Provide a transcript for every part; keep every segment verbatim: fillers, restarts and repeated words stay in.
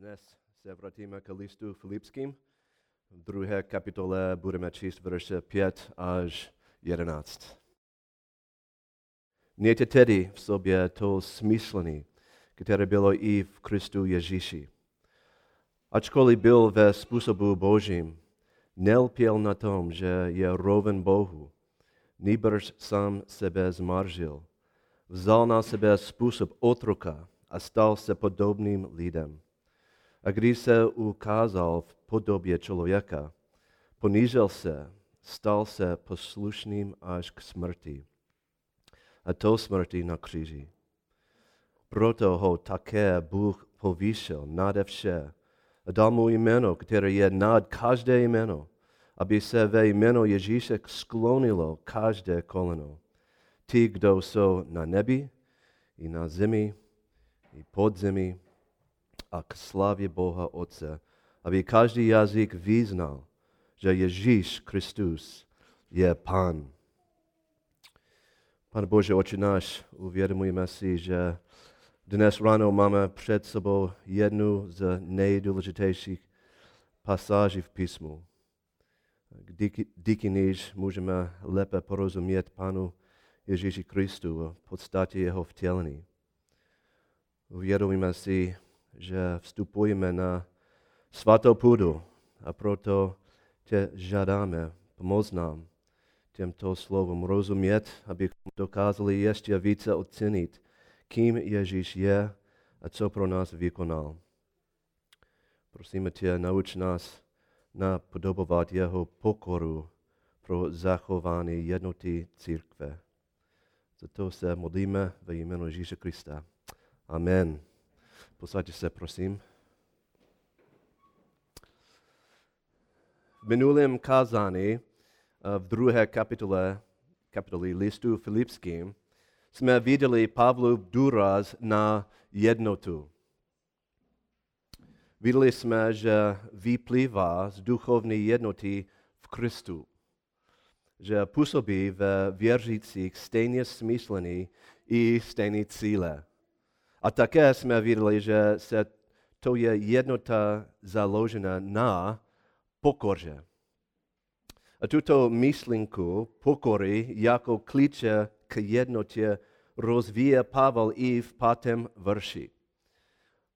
Dnes se vrátíme k listu Filipským. V druhé kapitole budeme číst verše pět až jedenáct. Mějte tedy v sobě to smyšlení, které bylo i v Kristu Ježíši. Ačkoliv byl ve způsobu Božím, nelpěl na tom, že je roven Bohu, nýbrž sám sebe zmaržil. Vzal na sebe způsob otroka a stal se podobným lidem. A když se ukázal v podobě člověka, ponížil se, stal se poslušným až k smrti. A to smrti na kříži. Proto ho také Bůh povýšil nade vše a dal mu jméno, které je nad každé jméno, aby se ve jméno Ježíše sklonilo každé koleno. Ti, kdo jsou na nebi i na zemi i pod zemi, a k slávě Boha Otce, aby každý jazyk vyznal, že Ježíš Kristus je Pán. Pane Bože, Otče náš, uvědomujeme si, že dnes ráno máme před sebou jednu z nejdůležitějších pasáží v písmu. Díky, díky níž můžeme lépe porozumět Pánu Ježíši Kristu a podstatě jeho vtělení. Uvědomujeme si, že vstupujeme na svatou půdu a proto tě žádáme, pomoz nám těmto slovům rozumět, abychom dokázali ještě více ocenit, kým Ježíš je a co pro nás vykonal. Prosíme tě, nauč nás napodobovat jeho pokoru pro zachování jednoty církve. Za to se modlíme ve jménu Ježíše Krista. Amen. Posaďte se, prosím. V minulém kázání v druhé kapitole, kapitole listu Filipským jsme viděli Pavlův důraz na jednotu. Viděli jsme, že vyplývá z duchovní jednoty v Kristu, že působí ve věřících stejně smyslení i stejné cíle. A také jsme viděli, že se to je jednota založena na pokoře. A tuto myšlenku pokory jako klíče k jednotě rozvíje Pavel i v pátém verši.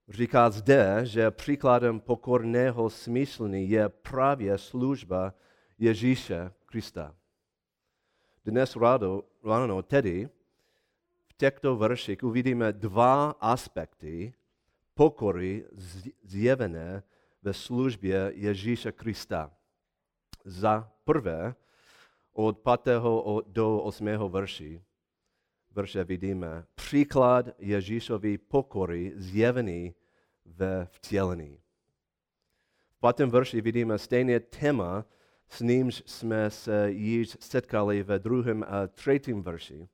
Říká zde, že příkladem pokorného smyslení je právě služba Ježíše Krista. Dnes ráno tedy v těchto verších uvidíme dva aspekty pokory zjevené ve službě Ježíše Krista. Za prvé, od pátého do osmého verši, verše vidíme příklad Ježíšovy pokory zjevený ve vtělení. V pátém verši vidíme stejné téma, s nímž jsme se již setkali ve druhém a třetím verši.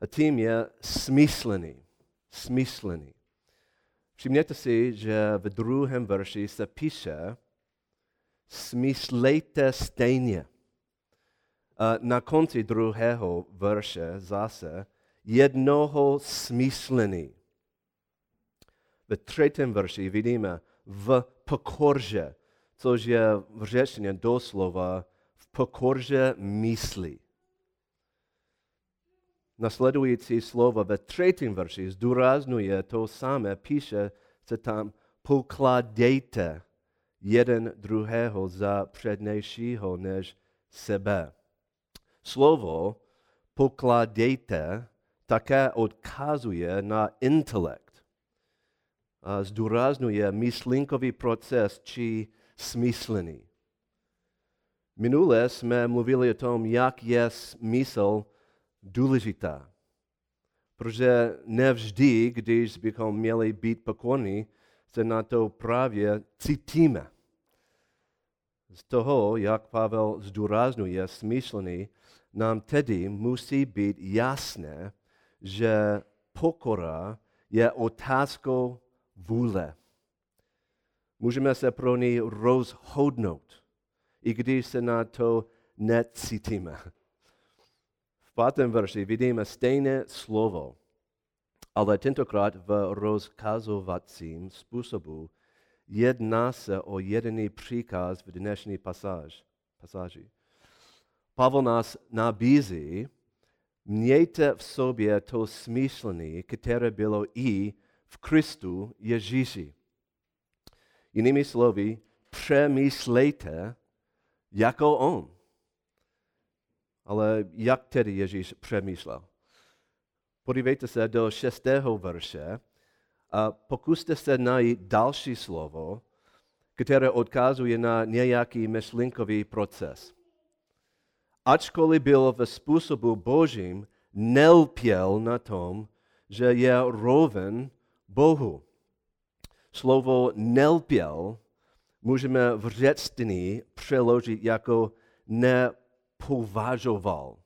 A tím je smyslený, smyslený. Všimněte si, že v druhém verši se píše smyslejte stejně. A na konci druhého verše zase jednoho smyslený. Ve třetím verši vidíme v pokorže, což je v řečtině doslova v pokorže mysli. Nasledující slova ve třetím verši zdůrazňuje to samé, píše se tam pokládejte jeden druhého za přednějšího než sebe. Slovo pokládejte také odkazuje na intelekt a zdůrazňuje myšlenkový proces či smyslení. Minule jsme mluvili o tom, jak je smysl důležitá, protože nevždy, když bychom měli být pokorní, se na to právě cítíme. Z toho, jak Pavel zdůrazňuje smyslení, nám tedy musí být jasné, že pokora je otázkou vůle. Můžeme se pro ní rozhodnout, i když se na to necítíme. V pátém verši vidíme stejné slovo, ale tentokrát v rozkazovacím způsobu. Jedná se o jediný příkaz v dnešní pasáž, pasáži. Pavel nás nabízí, mějte v sobě to smýšlení, které bylo i v Kristu Ježíši. Jinými slovy, přemýšlejte jako on. Ale jak tedy Ježíš přemýšlel? Podívejte se do šestého verše a pokuste se najít další slovo, které odkazuje na nějaký myšlenkový proces. Ačkoliv byl ve způsobu božím, nelpěl na tom, že je roven Bohu. Slovo nelpěl můžeme v řečtině přeložit jako nepovažoval,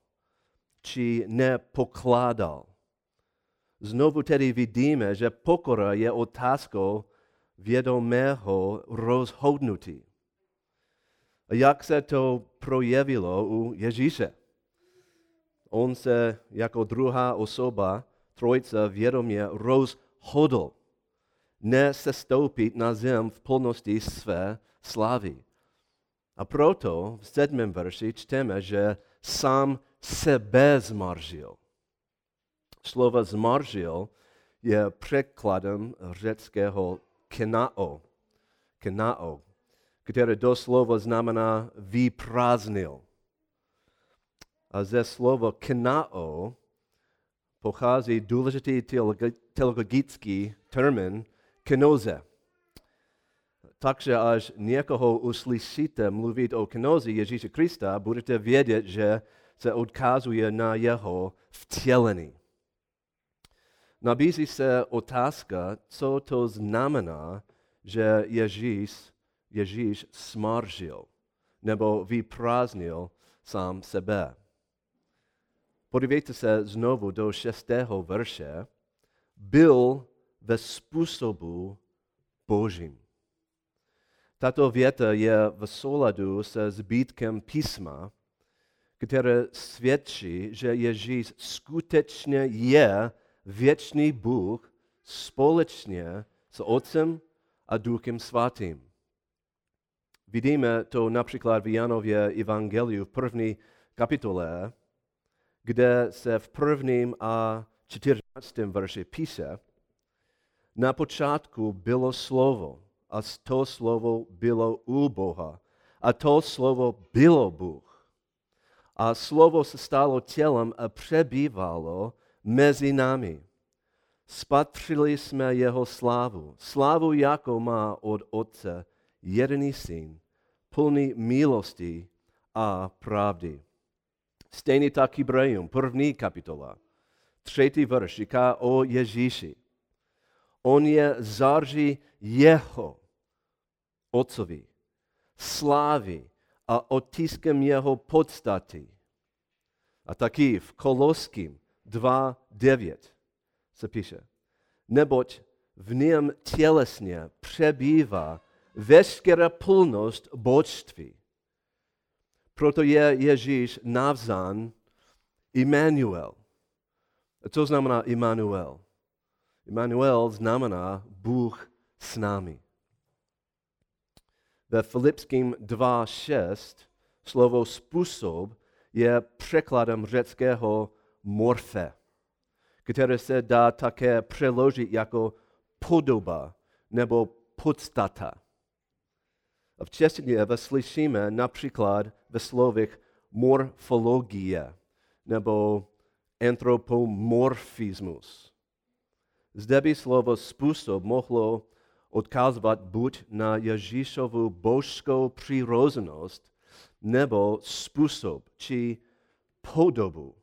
či nepokládal. Znovu tedy vidíme, že pokora je otázkou vědomého rozhodnutí. Jak se to projevilo u Ježíše? On se jako druhá osoba trojice vědomě rozhodl nesestoupit na zem v plnosti své slávy. A proto v sedmém verši čteme, že sám sebe zmaržil. Slovo zmaržil je překladem řeckého kenao, kenao, které doslova znamená vyprázdnil. A ze slova kenao pochází důležitý teologický termín kenoze. Takže až někoho uslyšíte mluvit o kenozi Ježíše Krista, budete vědět, že se odkazuje na jeho vtělení. Nabízí se otázka, co to znamená, že Ježíš, Ježíš smaržil nebo vyprázdnil sám sebe. Podívejte se znovu do šestého verše. Byl ve způsobu božím. Tato věta je v souladu se zbytkem písma, které svědčí, že Ježíš skutečně je věčný Bůh společně s Otcem a Duchem Svatým. Vidíme to například v Janově Evangeliu v první kapitole, kde se v prvním a čtrnáctém verši píše: Na počátku bylo slovo, a to slovo bylo u Boha, a to slovo bylo Bůh. A slovo se stalo tělem a přebývalo mezi námi. Spatřili jsme jeho slávu, slávu jako má od Otce jediný syn, plný milosti a pravdy. Stejně tak i Bréjum, první kapitola, třetí verš, říká o Ježíši. On je září jeho, Otcovi, slávy a otiskem jeho podstaty. A taky v Koloským dva devět se píše: Neboť v něm tělesně přebývá veškerá plnost božství. Proto je Ježíš nazván Immanuel. Co znamená Immanuel? Immanuel znamená Bůh s námi. Ve Filipským dva šest slovo způsob je překladem řeckého morfe, které se dá také přeložit jako podoba nebo podstata. V češtině slyšíme například ve slovech morfologie nebo antropomorfismus. Zde by slovo způsob mohlo odkazovat buď na Ježíšovu božskou přirozenost nebo způsob či podobu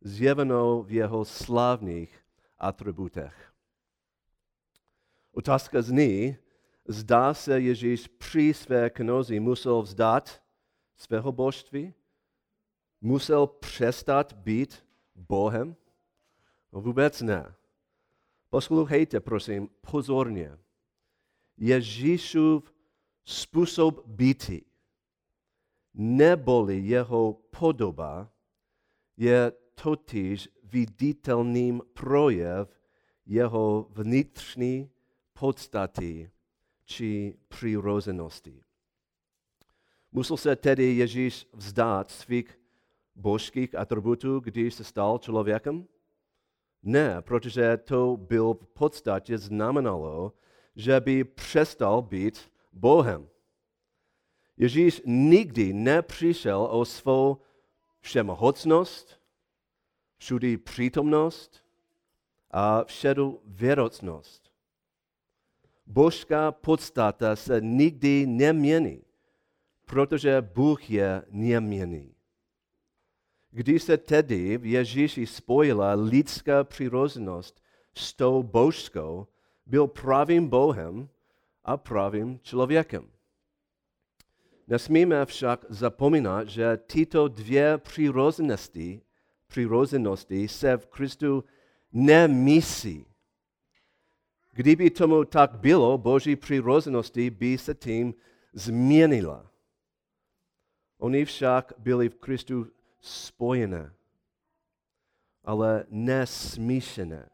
zjevenou v jeho slavných atributech. Otázka zní, zdá se Ježíš při své kenozi musel vzdát svého božství? Musel přestat být Bohem? No vůbec ne. Poslouchejte, prosím, pozorně. Ježíšův způsob bytí, neboli jeho podoba, je totiž viditelným projev jeho vnitřní podstaty či přirozenosti. Musel se tedy Ježíš vzdát svých božských atributů, když se stal člověkem? Ne, protože to byl v podstatě znamenalo, že by přestal být Bohem. Ježíš nikdy nepřišel o svou všemohocnost, všudy přítomnost a všedu věrocnost. Božská podstata se nikdy nemění, protože Bůh je neměnný. Když se tedy v Ježíši spojila lidská přirozenost s tou božskou, byl pravým Bohem a pravým člověkem. Nesmíme však zapomínat, že tyto dvě přirozenosti, přirozenosti se v Kristu nemísí. Kdyby tomu tak bylo, boží přirozenosti by se tím změnila. Oni však byli v Kristu spojené, ale nesmíšené.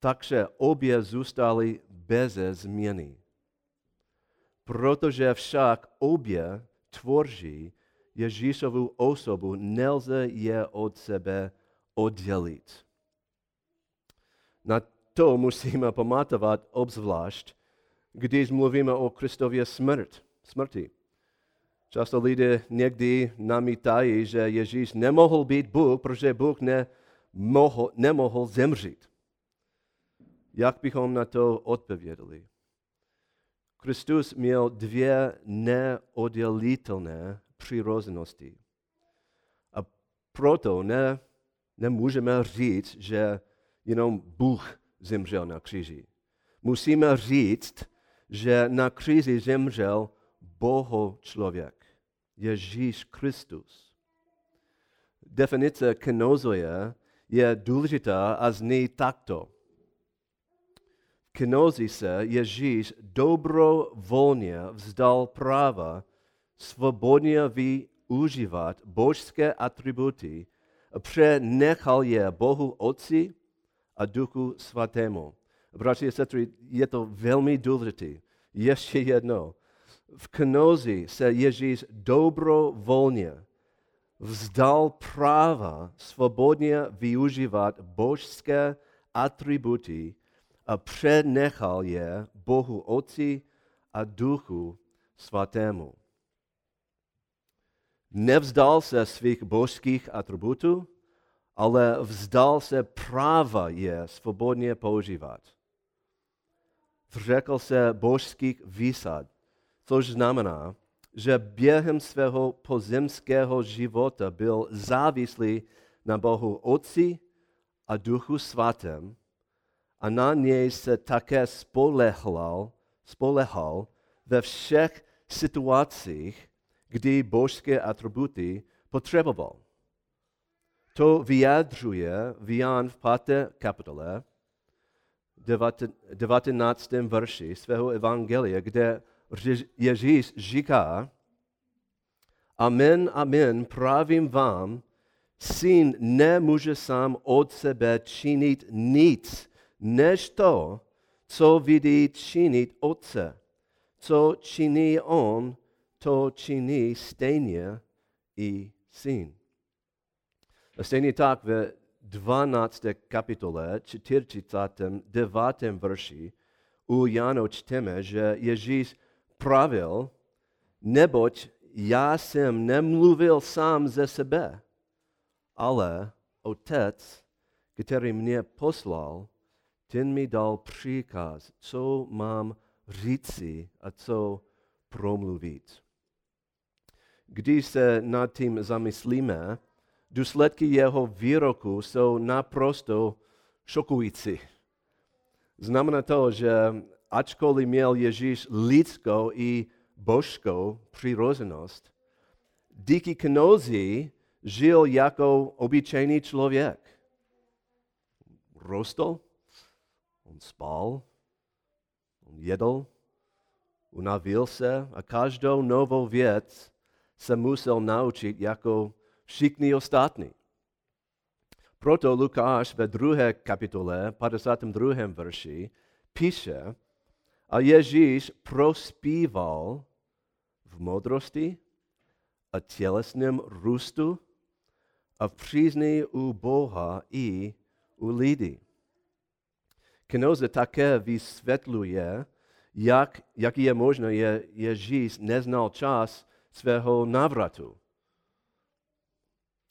Takže obě zůstaly beze změny. Protože však obě tvoří Ježíšovu osobu, nelze je od sebe oddělit. Na to musíme pamatovat obzvlášť, když mluvíme o Kristově smrt, smrti. Často lidé někdy namítají, že Ježíš nemohl být Bůh, protože Bůh nemohl, nemohl zemřít. Jak bychom na to odpověděli? Kristus měl dvě neoddělitelné přirozenosti. A proto ne, nemůžeme říct, že jenom Bůh zemřel na kříži. Musíme říct, že na kříži zemřel Boho člověk, Ježíš Kristus. Definice kenozie je důležitá a zní takto. Kenozi se Ježíš dobrovolně vzdal práva svobodně využívat božské atributy a přenechal je Bohu Otci a Duchu Svatému. Bratři a sestry, je to velmi důležité. Ještě jedno. V kenozi se Ježíš dobrovolně vzdal práva svobodně využívat božské atributy a přenechal je Bohu Otci a Duchu Svatému. Nevzdal se svých božských atributů, ale vzdal se práva je svobodně používat. Zřekl se božských výsad, což znamená, že během svého pozemského života byl závislý na Bohu Otci a Duchu Svatém, a na něj se také spolehal, spolehal ve všech situacích, kdy božské atributy potřeboval. To vyjadřuje Jan v páté kapitole, devatenáctém verši svého evangelia, kde Ježíš říká: Amen, amen, pravím vám, syn nemůže sám od sebe činit nic, než to, co vidí činit Otce. Co činí on, to činí stejně i syn. A stejně tak ve dvanácté kapitole, čtyřicátém devátém verši u Jana čteme, že Ježíš pravil: Neboť já jsem nemluvil sám ze sebe, ale Otec, který mě poslal, ten mi dal příkaz, co mám říci a co promluvit. Když se nad tím zamyslíme, důsledky jeho výroku jsou naprosto šokující. Znamená to, že ačkoliv měl Ježíš lidskou i božskou přirozenost, díky kenozi žil jako obyčejný člověk. Rostl? On spal, on jedl, unavil se a každou novou věc se musel naučit jako všichni ostatní. Proto Lukáš ve druhé kapitole, padesátém druhém verši, píše, a Ježíš prospíval v modrosti a tělesném růstu a v přízni u Boha i u lidí. Kenoze také vysvětluje, jak, jak je možné, že Ježíš neznal čas svého návratu.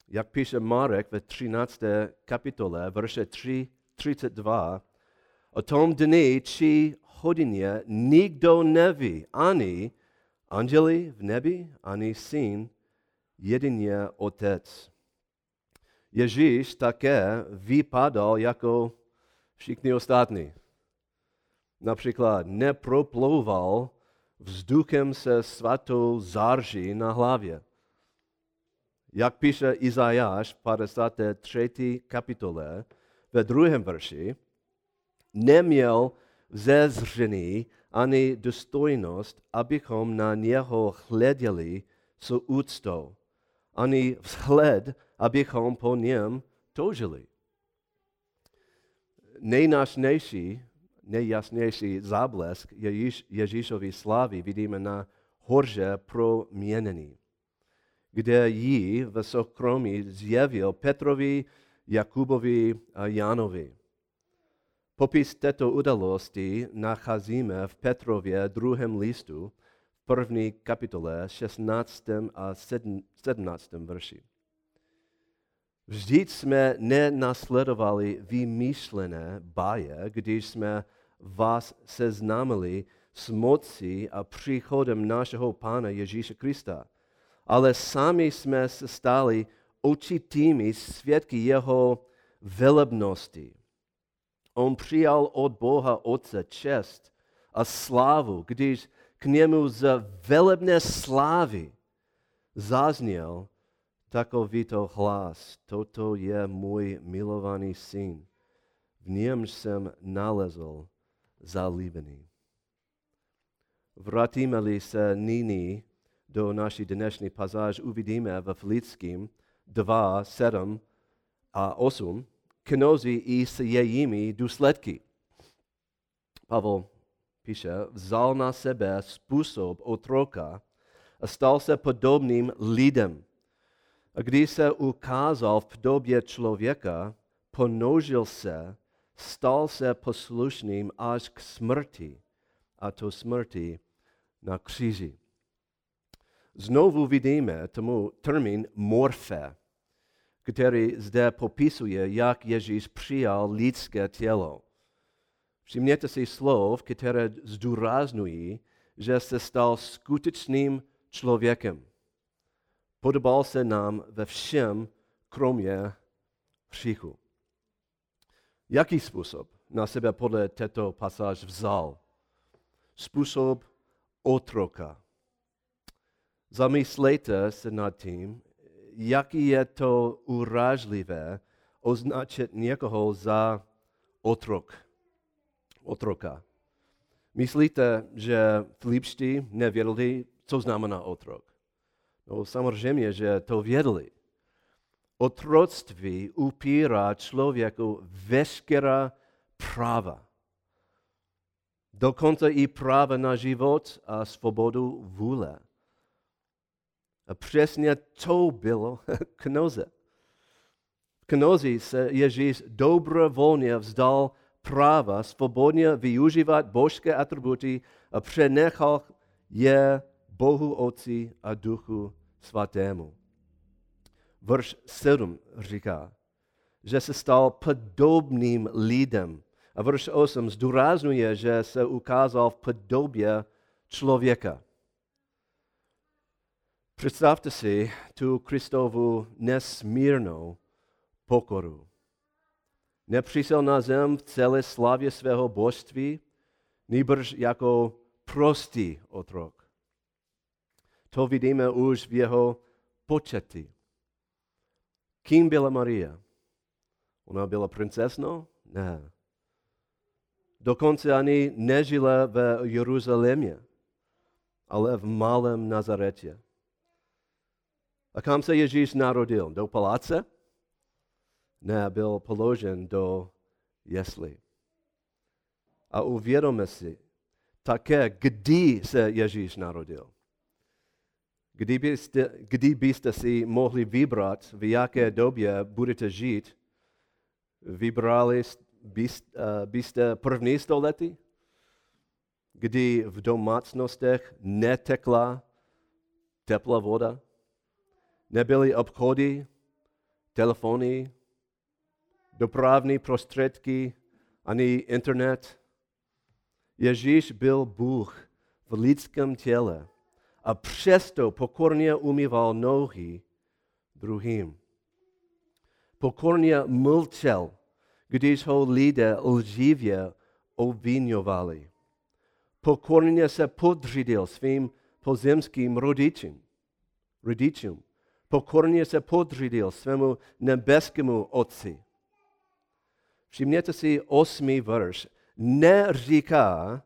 Jak píše Marek ve třinácté kapitole, verše tři, třicet dva, o tom dni či hodině nikdo neví, ani anděli v nebi, ani syn, jedině otec. Ježíš také vypadal jako všichni ostatní. Například neproplouval vzduchem se svatou zárží na hlavě. Jak píše Izajáš padesát třetí kapitole ve druhém verši, neměl zezření ani důstojnost, abychom na něho hleděli s úctou, ani vzhled, abychom po něm toužili. Nejnášnější, nejjasnější záblesk Ježíš, Ježíšovy slávy vidíme na hoře proměnění, kde ji v soukromí zjevil Petrovi, Jakubovi a Janovi. Popis této události nacházíme v Petrově druhém listu, první kapitole, šestnáctém a sedmnáctém verši. Vždyť jsme nenasledovali vymyšlené báje, když jsme vás seznámili s mocí a příchodem našeho Pána Ježíše Krista, ale sami jsme se stali očitými svědky jeho velebnosti. On přijal od Boha Otce čest a slávu, když k němu z velebné slávy zazněl takovýto hlas. Toto je můj milovaný syn, v němž jsem nalezl zalíbený. Vrátíme-li se nyní do naší dnešní pasáž, uvidíme ve Filipským dva, sedm a osm kenozi i s jejími důsledky. Pavel píše, vzal na sebe způsob otroka a stal se podobným lidem. A když se ukázal v podobě člověka, ponožil se, stal se poslušným až k smrti, a to smrti na kříži. Znovu vidíme tomu termín morfe, který zde popisuje, jak Ježíš přijal lidské tělo. Všimněte si slov, které zdůrazňují, že se stal skutečným člověkem. Podobal se nám ve všem, kromě hříchu. Jaký způsob na sebe podle této pasáž vzal? Způsob otroka. Zamyslejte se nad tím, jaký je to urážlivé označit někoho za otrok, otroka. Myslíte, že Filipští nevěděli, co znamená otrok? No samozřejmě, že to věděli. Otroctví upírá člověku veškerá práva. Dokonce i práva na život a svobodu vůle. A přesně to bylo knoze. V knozi se Ježíš dobrovolně vzdal práva svobodně využívat božské atributy a přenechal je Bohu Otci a Duchu Svatému. Verš sedm říká, že se stal podobným lidem. A verš osm zdůrazňuje, že se ukázal v podobě člověka. Představte si tu Kristovu nesmírnou pokoru. Nepřišel na zem v celé slávě svého božství, nýbrž jako prostý otrok. To vidíme už v jeho početí. Kým byla Maria? Ona byla princeznou? Ne. Dokonce ani nežila v Jeruzalémě, ale v malém Nazaretě. A kam se Ježíš narodil? Do paláce? byl položen do jeslí. A uvědomme si také, kdy se Ježíš narodil. Kdybyste, kdybyste si mohli vybrat, v jaké době budete žít, vybrali byste první století, kdy v domácnostech netekla teplá voda, nebyly obchody, telefony, dopravní prostředky ani internet. Ježíš byl Bůh v lidském těle a přesto pokorně umýval nohy druhým. Pokorně mlčel, když ho lidé lživě obviňovali. Pokorně se podřídil svým pozemským rodičům. rodičům. Pokorně se podřídil svému nebeskému otci. Všimněte si osmý verš. Neříká,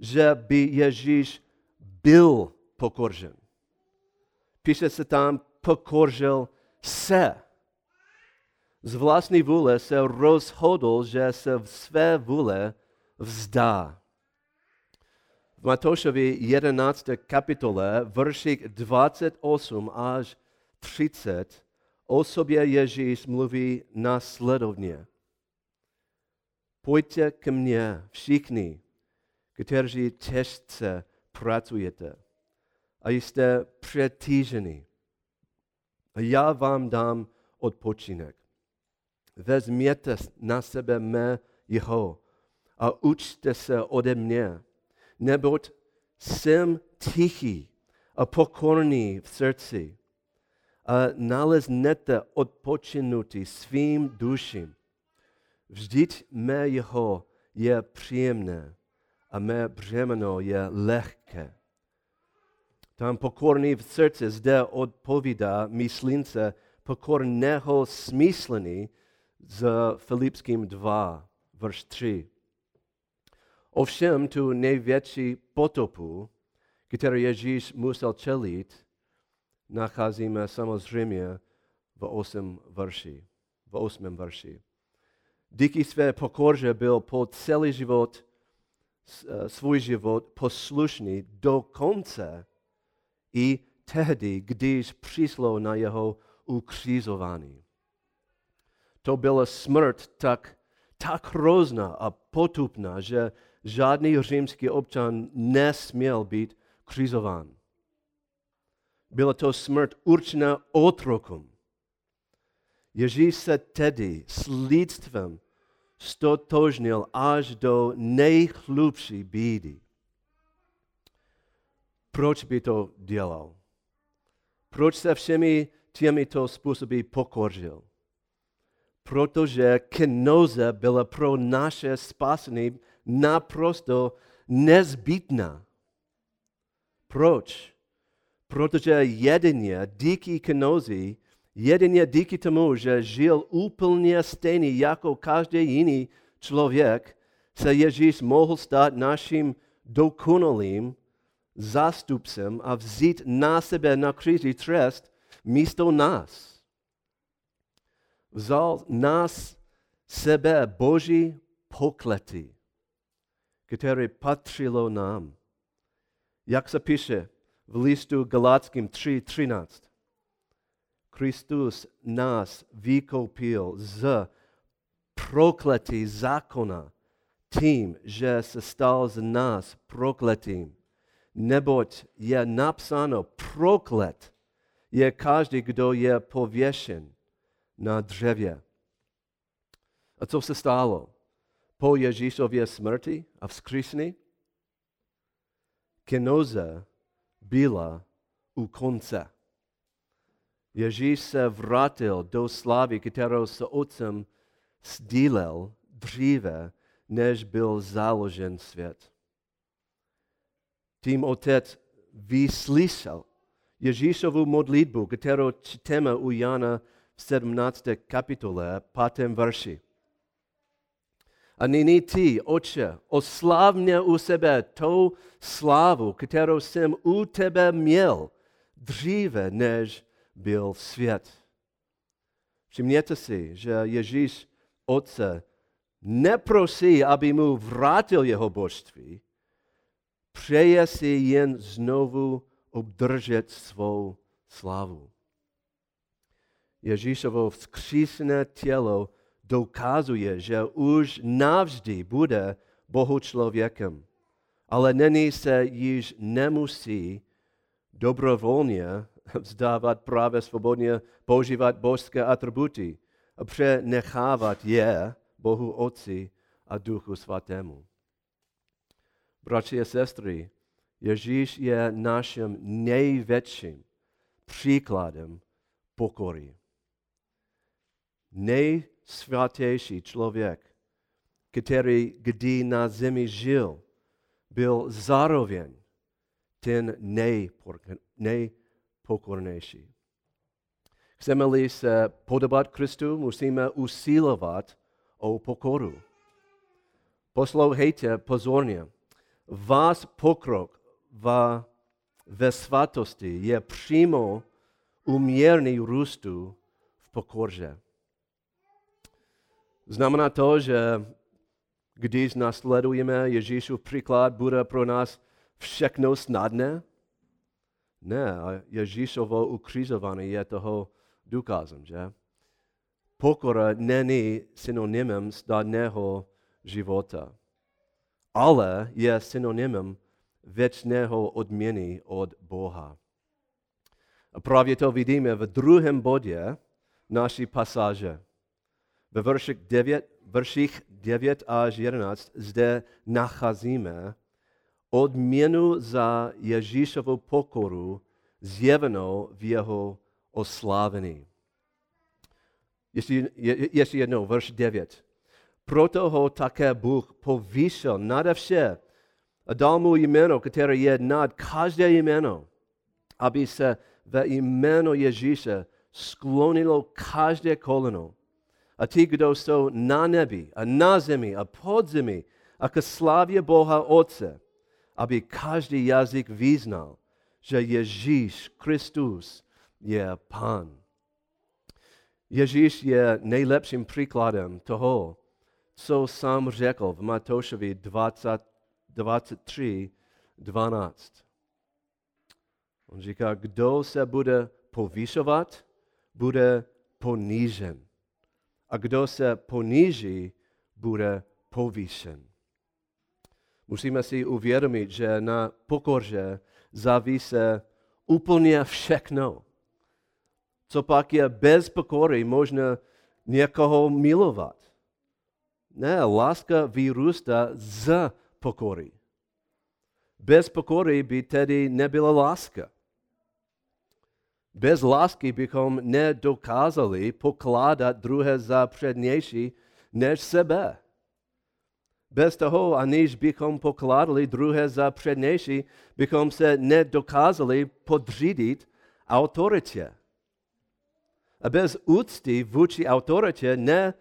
že by Ježíš byl pokoržen. Píše se tam, pokoržil se. Z vlastní vůle se rozhodl, že se v své vůle vzdá. V Matoušovi jedenácté kapitole, veršik dvacet osm až třicet, o sobě Ježíš mluví následovně. Pojďte ke mně všichni, kteří těžce pracujete a jste přetíženi. A já vám dám odpočinek. Vezměte na sebe mé jeho a učte se ode mě, neboť jsem tichý a pokorný v srdci a naleznete odpočinutí svým duším. Vždyť mé jeho je příjemné a mé břemeno je lehké. Tam pokorný v srdci zde odpovídá myslince pokorného smyslení z Filipským dva, verš tři. Ovšem tu největší potopu, který Ježíš musel čelit, nacházíme samozřejmě v osmém verši. V osmém verši. Díky své pokorže byl po celý život, svůj život poslušný do konce i tehdy, když přišlo na jeho ukřižování. To byla smrt tak, tak hrozná a potupná, že žádný římský občan nesměl být křižován. Byla to smrt určená otrokům. Ježíš se tedy s lidstvem stotožnil až do nejhlubší bídy. Proč by to dělal? Proč se všemi těmito způsoby pokořil? Protože kenoze byla pro naše spasení naprosto nezbytná. Proč? Protože jedině díky kenozi, jedině díky tomu, že žil úplně stejný jako každý jiný člověk, se Ježíš mohl stát naším dokonalým zástupcem a vzít na sebe na kříži trest místo nás. Vzal nás sebe Boží poklety, které patřilo nám. Jak se píše v listu Galatským tři třináct. Kristus nás vykoupil z prokletí zákona tím, že se stal z nás prokletím. Neboť je napsáno, proklet je každý, kdo je pověšen na dřevě. A co se stalo po Ježíšově smrti a vzkříšení? Kenoze byla u konce. Ježíš se vrátil do slávy, kterou s Otcem sdílel dříve, než byl založen svět. Tím Otec vyslyšel Ježíšovu modlitbu, kterou čteme u Jana sedmnácté kapitole, pátém verši. A nyní ty, Otče, oslávně u sebe tou slávu, kterou jsem u tebe měl dříve, než byl svět. Všimněte si, že Ježíš Otce neprosí, aby mu vrátil jeho božství, přeje si jen znovu obdržet svou slavu. Ježíšovo vzkříšené tělo dokazuje, že už navždy bude Bohu člověkem, ale nyní se již nemusí dobrovolně vzdávat právě svobodně používat božské atributy a přenechávat je Bohu Otci a Duchu Svatému. Bratři a sestry, Ježíš je naším největším příkladem pokory. Nejsvatější člověk, který kdy na zemi žil, byl zároveň ten nejpokornější. Chceme-li se podobat Kristu, musíme usilovat o pokoru. Poslouchejte pozorně. Váš pokrok ve svatosti je přímo uměrný růstu v pokoře. Znamená to, že když následujeme Ježíšův příklad, bude pro nás všechno snadné? Ne, a Ježíšovo ukřižování je toho důkazem, že? Pokora není synonymem snadného života, ale je synonymem věčného odměny od Boha. A právě to vidíme v druhém bodě naší pasáže. Ve verších devět, verších devět až jedenáct zde nacházíme odměnu za Ježíšovu pokoru zjevenou v jeho oslávení. Ještě, ještě jednou, verš devět. Proto ho také Bůh povýšil nade vše a dal mu jméno, které je nad každé jméno, aby se ve jméno Ježíše sklonilo každé koleno. A ti, kdo jsou na nebi a na zemi a pod zemi a ke slávě Boha Otce, aby každý jazyk vyznal, že Ježíš Kristus je Pán. Ježíš je nejlepším příkladem toho, co sám řekl v Matoušovi dvacet tři dvanáct. On říká, kdo se bude povyšovat, bude ponížen. A kdo se poníží, bude povýšen. Musíme si uvědomit, že na pokoře závisí úplně všechno. Copak je bez pokory možné někoho milovat? Ne, láska vyrůstá z pokory. Bez pokory by tedy nebyla láska. Bez lásky bychom nedokázali pokládat druhé za přednější než sebe. Bez toho, aniž bychom pokládali druhé za přednější, bychom se nedokázali podřídit autoritě. A bez úcty vůči autoritě ne,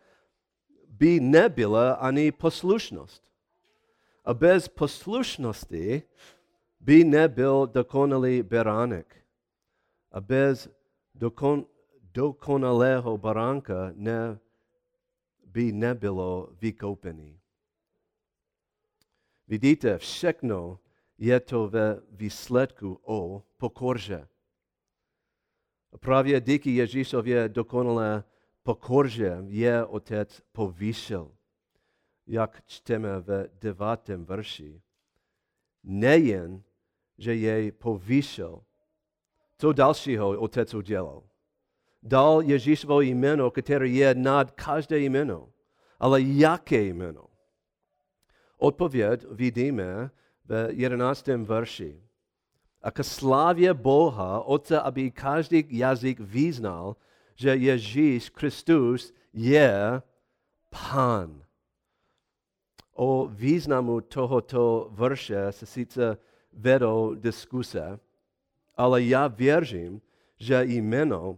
by nebyla ani poslušnost. A bez poslušnosti by nebyl dokonalý beránek. A bez dokon, dokonalého baránka ne, by nebylo vykoupený. Vidíte, všechno je to ve výsledku o pokorze. Právě díky Ježíšově dokonalé pokorze je Otec povýšil. Jak čteme ve devátém verši, nejen, že jej povýšil, co dalšího Otec udělal? Dal Ježíšovo jméno, které je nad každé jméno. Ale jaké jméno? Odpověď vidíme v jedenáctém verši. A ke slávě Boha, Otce, aby každý jazyk vyznal, že Ježíš Kristus je Pán. O významu tohoto verše se sice vedou diskuse, ale já věřím, že jméno,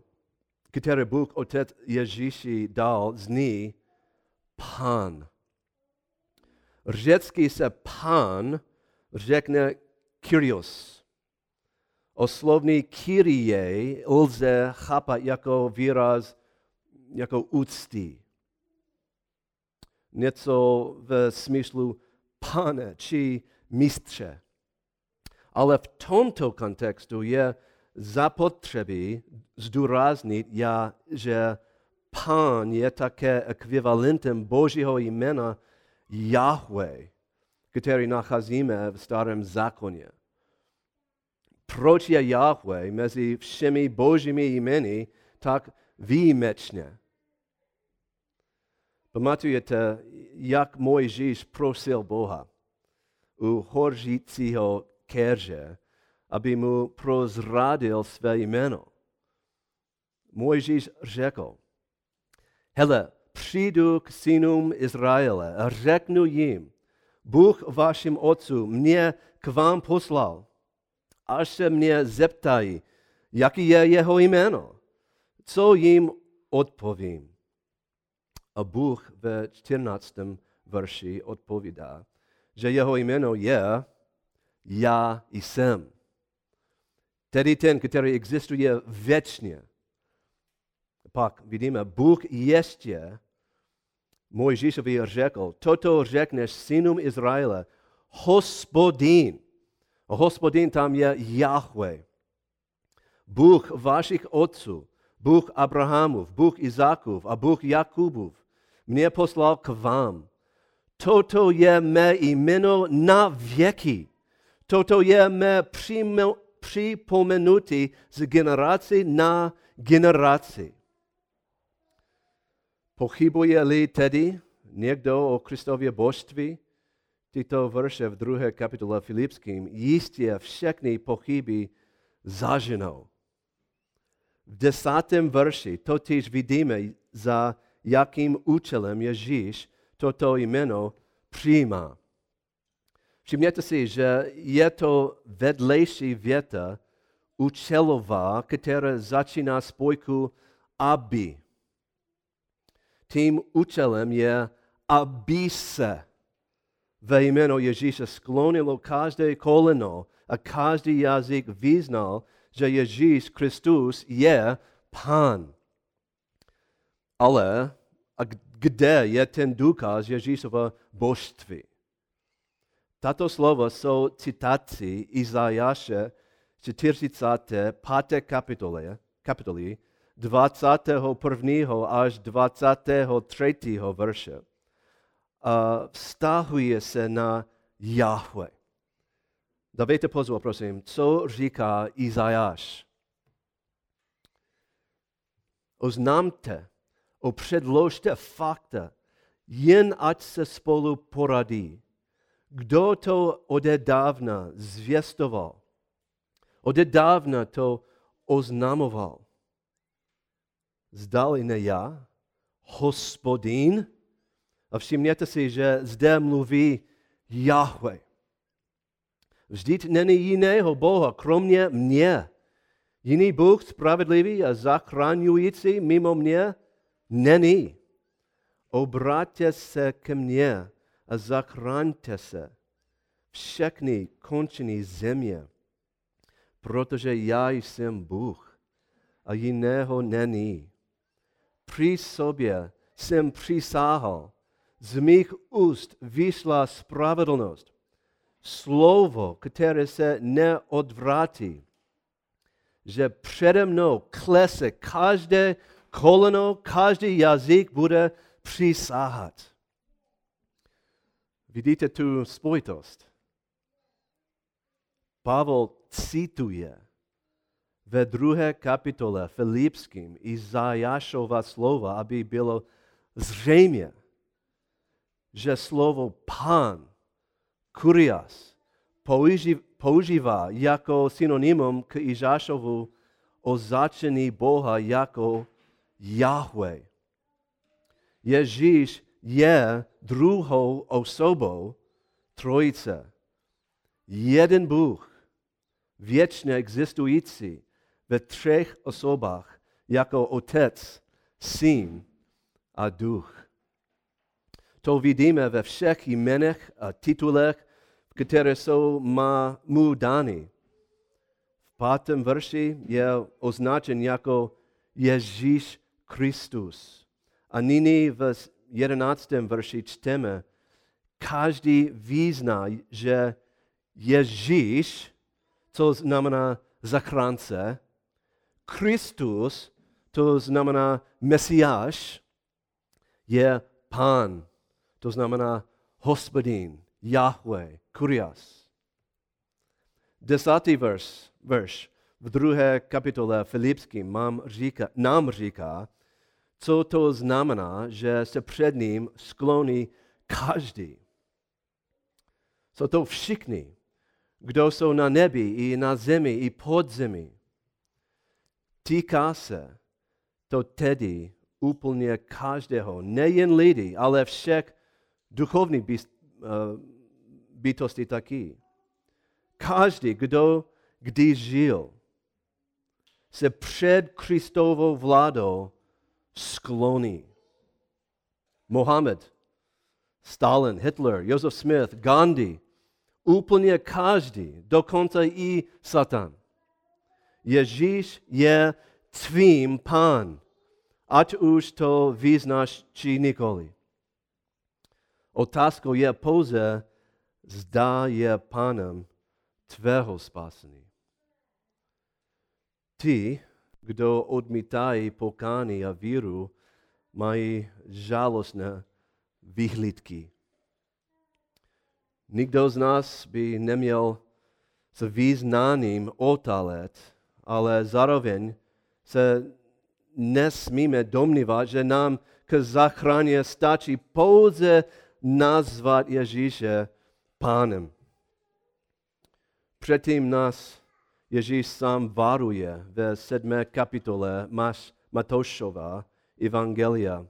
které Bůh Otec Ježíši dal, zní Pán. Řecky se Pán řekne Kyrios. Oslovný Kyrie lze chápat jako výraz jako úcty. Něco ve smyslu pane či mistře. Ale v tomto kontextu je zapotřebí zdůraznit, já, že Pán je také ekvivalentem Božího jména Yahweh, který nacházíme v Starém zákoně. Proč je Yahweh mezi všemi božími jmény tak výjimečné? Pamatujete, jak Mojžíš prosil Boha u hořícího keře, aby mu prozradil své jméno. Mojžíš řekl, hele, přijdu k synům Izraele a řeknu jim, Bůh vašim otcům mě k vám poslal, až se mě zeptají, jaký je jeho jméno, co jim odpovím. A Bůh ve čtrnáctém verši odpovídá, že jeho jméno je Já jsem. Tedy ten, který existuje věčně. Pak vidíme, Bůh ještě Mojžíšovi řekl, toto řekneš synům Izraele, Hospodin. A Hospodin tam je Jahve. Bůh vašich otců, Bůh Abrahamův, Bůh Izákův a Bůh Jakubův mě poslal k vám. Toto je mé jméno na věky. Toto je mé připomenutí z generaci na generaci. Pochybuje-li tedy někdo o Kristově božství, tyto verše v druhé kapitole Filipským jistě všechny pochyby zaženou. V desátém verši totiž vidíme, za jakým účelem Ježíš toto jméno přijímá. Všimněte si, že je to vedlejší věta účelová, která začíná spojku aby. Tím účelem je, aby se ve jméno Ježíše sklonilo každé koleno a každý jazyk vyznal, že Ježíš Kristus je Pán. Ale a kde je ten důkaz Ježíšova božství? Tato slova jsou citací Izajáše čtyřicáté páté kapitoly, kapitoly dvacátého prvního až dvacátého třetího verše. A vztahuje se na Jahve. Dávejte pozor, prosím, co říká Izajáš. Oznámte, opředložte fakta, jen ať se spolu poradí. Kdo to odedávna zvěstoval? Odedávna to oznamoval. Zdali ne já, Hospodin? A všimněte si, že zde mluví Jahve. Vždyť není jiného Boha, kromě mě. Jiný Bůh spravedlivý a zachraňující mimo mě není. Obraťte se ke mně a zachraňte se všechny končiny země, protože já jsem Bůh a jiného není. Při sobě jsem přisáhal, z mých úst vyšla spravedlnost, slovo, které se neodvrátí, že přede mnou klese každé koleno, každý jazyk bude přisáhat. Vidíte tu spojitost? Pavel cituje ve druhé kapitole Filipským Izajášova slova, aby bylo zřejmě, že slovo Pán, Kyrios, používá jako synonymum k Izajášovu označení Boha jako Jahve. Ježíš je druhou osobou trojice. Jeden Bůh, věčně existující ve třech osobách jako Otec, Syn a Duch. To vidíme ve všech jménech a titulech, které jsou mu dány. V pátém verši je označen jako Ježíš Kristus. A nyní v jedenáctém verši čteme, každý vyzná, že Ježíš, to znamená zachránce, Kristus, to znamená Mesiáš, je Pán, to znamená Hospodin, Yahweh, Kyrios. Desátý verš, verš v druhé kapitole Filipský nám říká, nám říká, co to znamená, že se před ním skloní každý. Jsou to všichni, kdo jsou na nebi i na zemi i pod zemi. Týká se to tedy úplně každého, nejen lidí, ale všech duchovní bytosti taky. Každý, kdo kdy žil, se před Kristovou vládou skloní. Mohamed, Stalin, Hitler, Joseph Smith, Gandhi, úplně každý, dokonce i Satan. Ježíš je tvým Pán, ať už to vyznáš či nikoli. Otázkou je pouze, zda je Pánem tvého spasení. Ty, kdo odmítají pokání a víru, mají žalostné vyhlídky. Nikdo z nás by neměl se význáním otálet, ale zároveň se nesmíme domnívat, že nám k záchraně stačí pouze nazvat Ježíše Pánem. Předtím nás Ježíš sám varuje ve sedmé kapitole Matoušova Evangelia,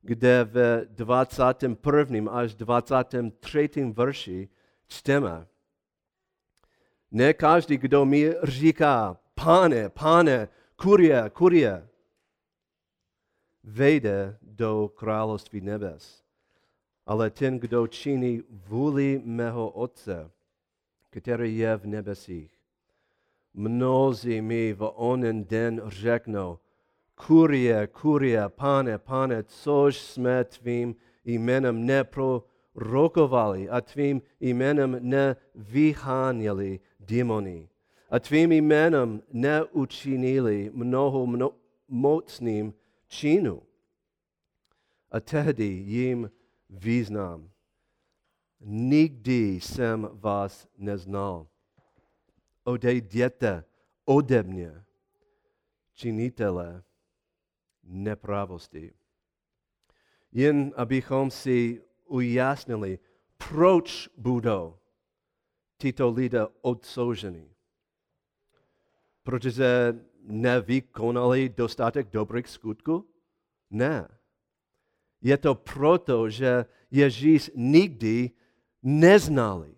kde ve dvacátém prvním až dvacátém třetím verši čteme. Ne každý, kdo mi říká, Pane, Pane, Kyrie, Kyrie, vejde do království nebes, ale ten, kdo činí vůli mého Otce, který je v nebesích. Mnozí mi v onen den řeknou, Kyrie, Kyrie, Pane, Pane, což jsme tvým jménem neprorokovali a tvým jménem nevyháněli démony a tvým jménem neučinili mnoho mno, mocným činu. A tehdy jim význam. Nikdy jsem vás neznal. Odejděte ode mě, činitele nepravosti. Jen abychom si ujasnili, proč budou tyto lidé odsouzeni. Protože nevykonali dostatek dobrých skutků? Ne. Je to proto, že Ježíš nikdy neznali.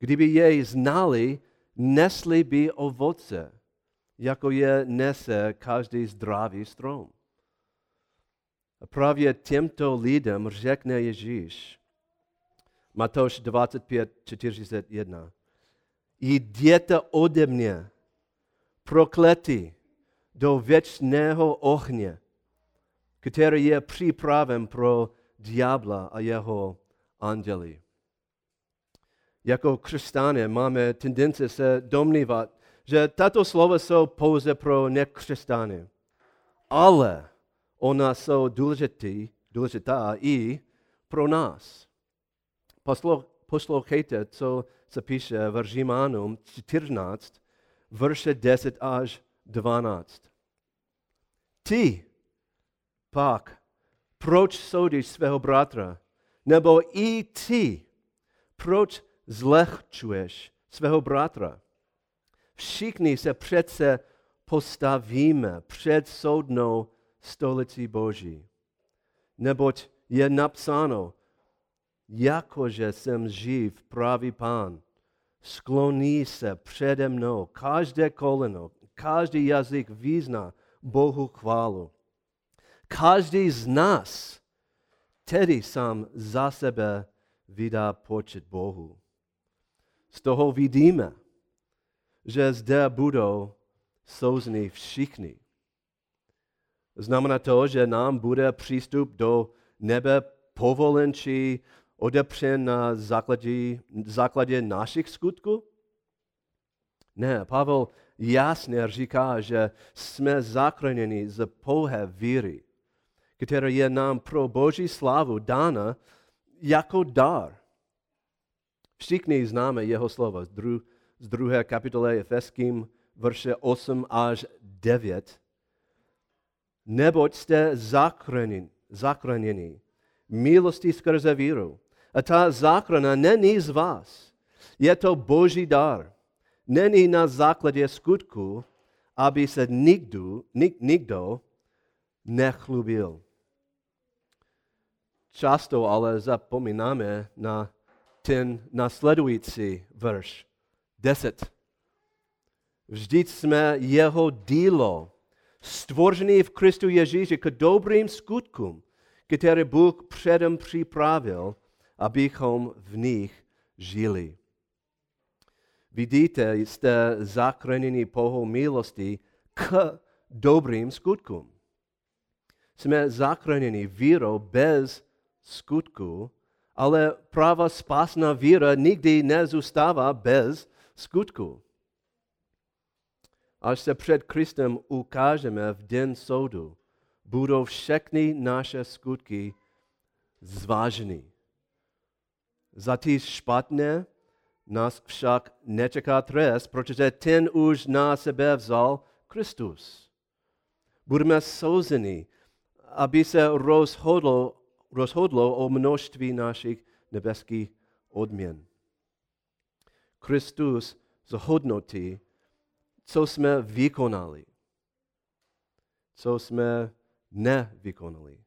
Kdyby jej znali, nesli by ovoce, jako je nese každý zdravý strom. A právě těmto lidem řekne Ježíš, Matouš dvacet pět čtyřicet jedna, jděte ode mě, prokletí do věčného ohně, který je připraven pro ďábla a jeho anděli. Jako křesťané máme tendence se domnívat, že tato slova jsou pouze pro nekřesťany, ale ona jsou důležitý, důležitá i pro nás. Poslouchejte, co se píše v Římanům čtrnáct, verše deset až dvanáct. Ty pak, proč soudíš svého bratra? Nebo i ty, proč zlehčuješ svého bratra? Všichni se přece postavíme před soudnou stolicí Boží. Neboť je napsáno, jakože jsem živ, pravý Pán, skloní se přede mnou každé koleno, každý jazyk vyzná Bohu chválu. Každý z nás tedy sám za sebe vydá počet Bohu. Z toho vidíme, že zde budou souzní všichni. znamená to, že nám bude přístup do nebe povolen či odepřen na základě, základě našich skutků? Ne, Pavel jasně říká, že jsme zachráněni z pouhé víry, která je nám pro Boží slávu dána jako dar. Všichni známe jeho slova z, dru, z druhé kapitole Efeským, verše osm až devět. Neboť jste zachráněni milostí skrze víru. A ta záchrana není z vás. Je to Boží dar. Není na základě skutku, aby se nikdo, nik, nikdo nechlubil. Často ale zapomínáme na ten následující verš deset. Vždyť jsme jeho dílo, stvoření v Kristu Ježíši k dobrým skutkům, které Bůh předem připravil, abychom v nich žili. Vidíte, jste zachráněni pouhou milostí k dobrým skutkům. Jsme zachráněni vírou bez skutku, ale pravá spásná víra nikdy nezůstává bez skutku. Až se před Kristem ukážeme v den soudu, budou všechny naše skutky zváženy. Za ty špatné nás však nečeká trest, protože ten už na sebe vzal Kristus. Budeme souzeni, aby se rozhodlo, rozhodlo o množství našich nebeských odměn. Kristus zhodnotí, co jsme vykonali, co jsme nevykonali.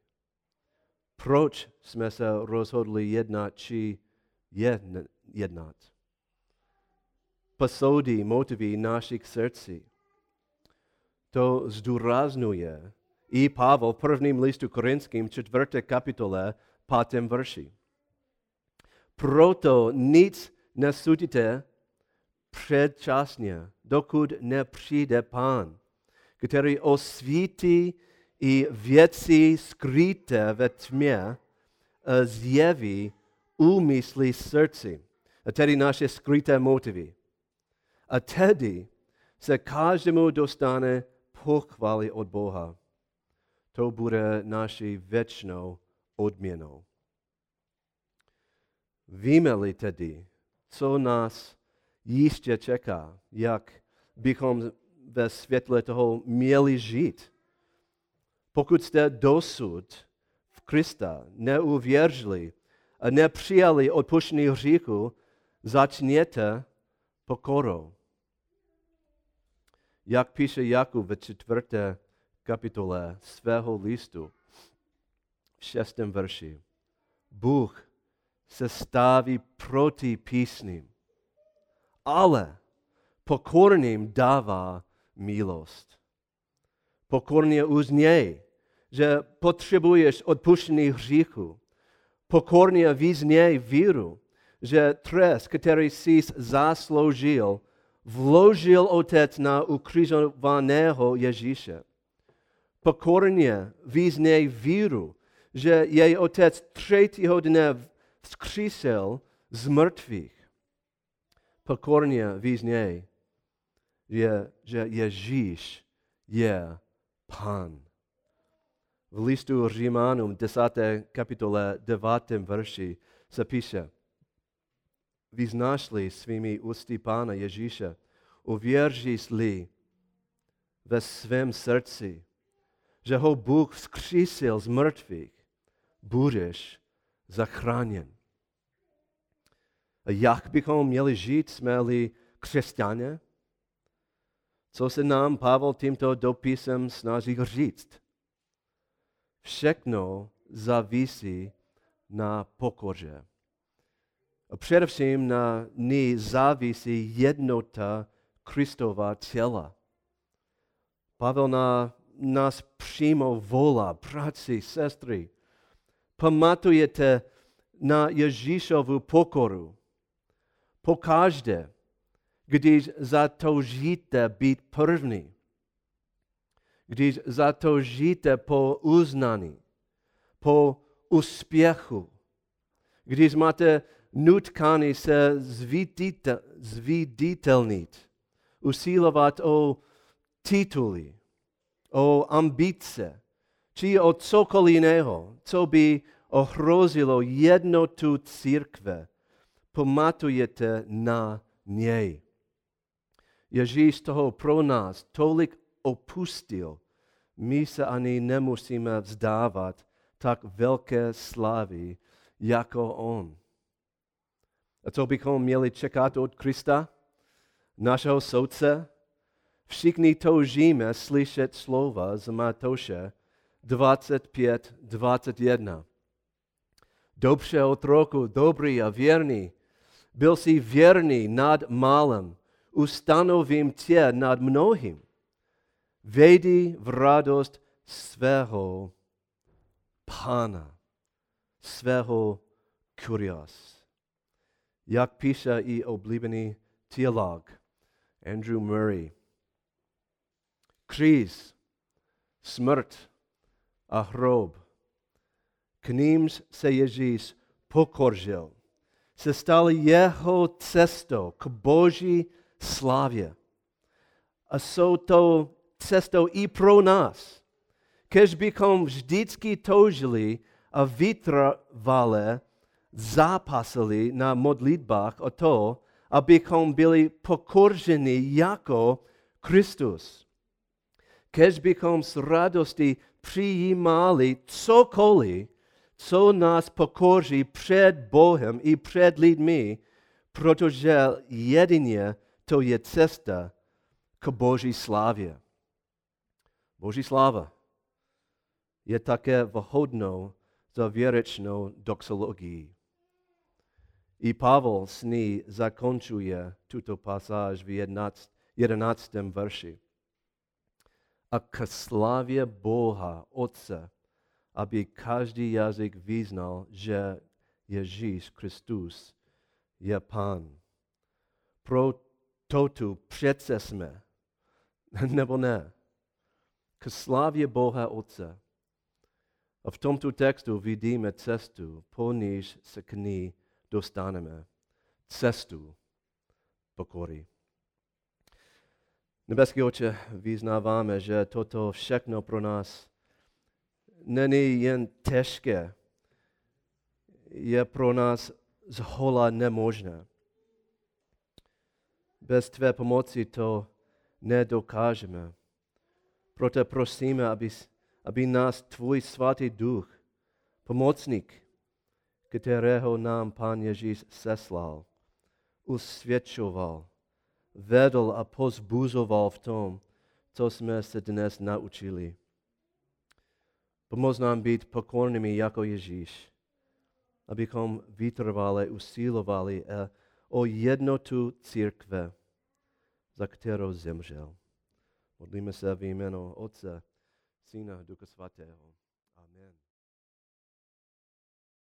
Proč jsme se rozhodli jednat či jednat? Posoudí motivy našich srdcí. To zdůraznuje i Pavel v prvním listu Korinským, čtvrté kapitole, pátém verši. Proto nic nesudíte předčasně, dokud nepřijde Pán, který osvítí i věci skryté ve tmě, zjeví úmysly srdci, a tedy naše skryté motivy. A tedy se každému dostane pochvaly od Boha. To bude naší věčnou odměnou. Víme-li tedy, co nás jistě čeká, jak bychom ve světle toho měli žít. Pokud jste dosud v Krista neuvěřili a nepřijali odpuštění hříchu, začněte pokorou. Jak píše Jakub ve čtvrté kapitole svého listu, v šestém verši. Bůh se staví proti písným, ale pokorným dává milost. Pokorně uzněj, že potřebuješ odpuštění hříchu. Pokorně vyzněj víru, že trest, který jsi zasloužil, vložil Otec na ukřižovaného Ježíše. Pokorně vyzněj víru, že jej Otec třetího dne vzkřísil z mrtvých. Pokorně vyzněj, je, že Ježíš je Pán. V listu Římanům desáté kapitole devátém verši se píše: Vyznáš-li svými ústy Pána Ježíše, uvěříš-li ve svém srdci, že ho Bůh vzkřísil z mrtvých, budeš zachráněn. A jak bychom měli žít, jsme-li křesťané? Co se nám Pavel tímto dopisem snaží říct? Všechno závisí na pokoře. A především na ní závisí jednota Kristova těla. Pavel na nás přímo volá, bratři, sestry. Pamatujete na Ježíšovu pokoru. Pokaždé, když zatoužíte být první, když zatoužíte po uznání, po úspěchu, když máte nutkání se zviditelnit, usilovat o tituly, o ambice, či o cokoliv jiného, co by ohrozilo jednotu církve, pamatujete na něj. Ježíš toho pro nás tolik opustil, my se ani nemusíme vzdávat tak velké slávy jako on. A co bychom měli čekat od Krista, našeho soudce? Všichni toužíme slyšet slova z Matouše dvacet pět dvacet jedna. Dobře otroku, dobrý a věrný, byl jsi věrný nad málem, ustanovím tě nad mnohým. Vejdi v radost svého Pána, svého Kyrios. Jak píše i oblíbený teolog Andrew Murray, kříž, smrt a hrob, k ním se Ježíš pokořil, se stal jeho cestou k Boží slávě. A jsou to cestou i pro nás, kež bychom vždycky toužili a vytrvale zápasili na modlitbách o to, abychom byli pokořeni jako Kristus. Kež bychom s radostí přijímali cokoliv, co nás pokoří před Bohem i před lidmi, protože jedině to je cesta k Boží slávě. Boží sláva je také vhodnou za věrečnou doxologii. I Pavel s ní zakončuje tuto pasáž v jedenáctém verši. A k slávě Boha Otce, aby každý jazyk vyznal, že Ježíš Kristus je Pán. Pro toto přece jsme, nebo ne? K slávě Boha Otce. A v tomto textu vidíme cestu, po níž se k ní dostaneme. Cestu pokory. Nebeský Otče, vyznáváme, že toto všechno pro nás není jen těžké, je pro nás zhola nemožné. Bez tvé pomoci to nedokážeme. Proto prosíme, aby, aby nás tvůj svatý duch, pomocník, kterého nám Pán Ježíš seslal, usvědčoval, vedl a pozbuzoval v tom, co jsme se dnes naučili. Pomoz nám být pokornými jako Ježíš, abychom vytrvale usilovali o jednotu církve, za kterou zemřel. Modlíme se v jménu Otce, Syna a Ducha Svatého. Amen.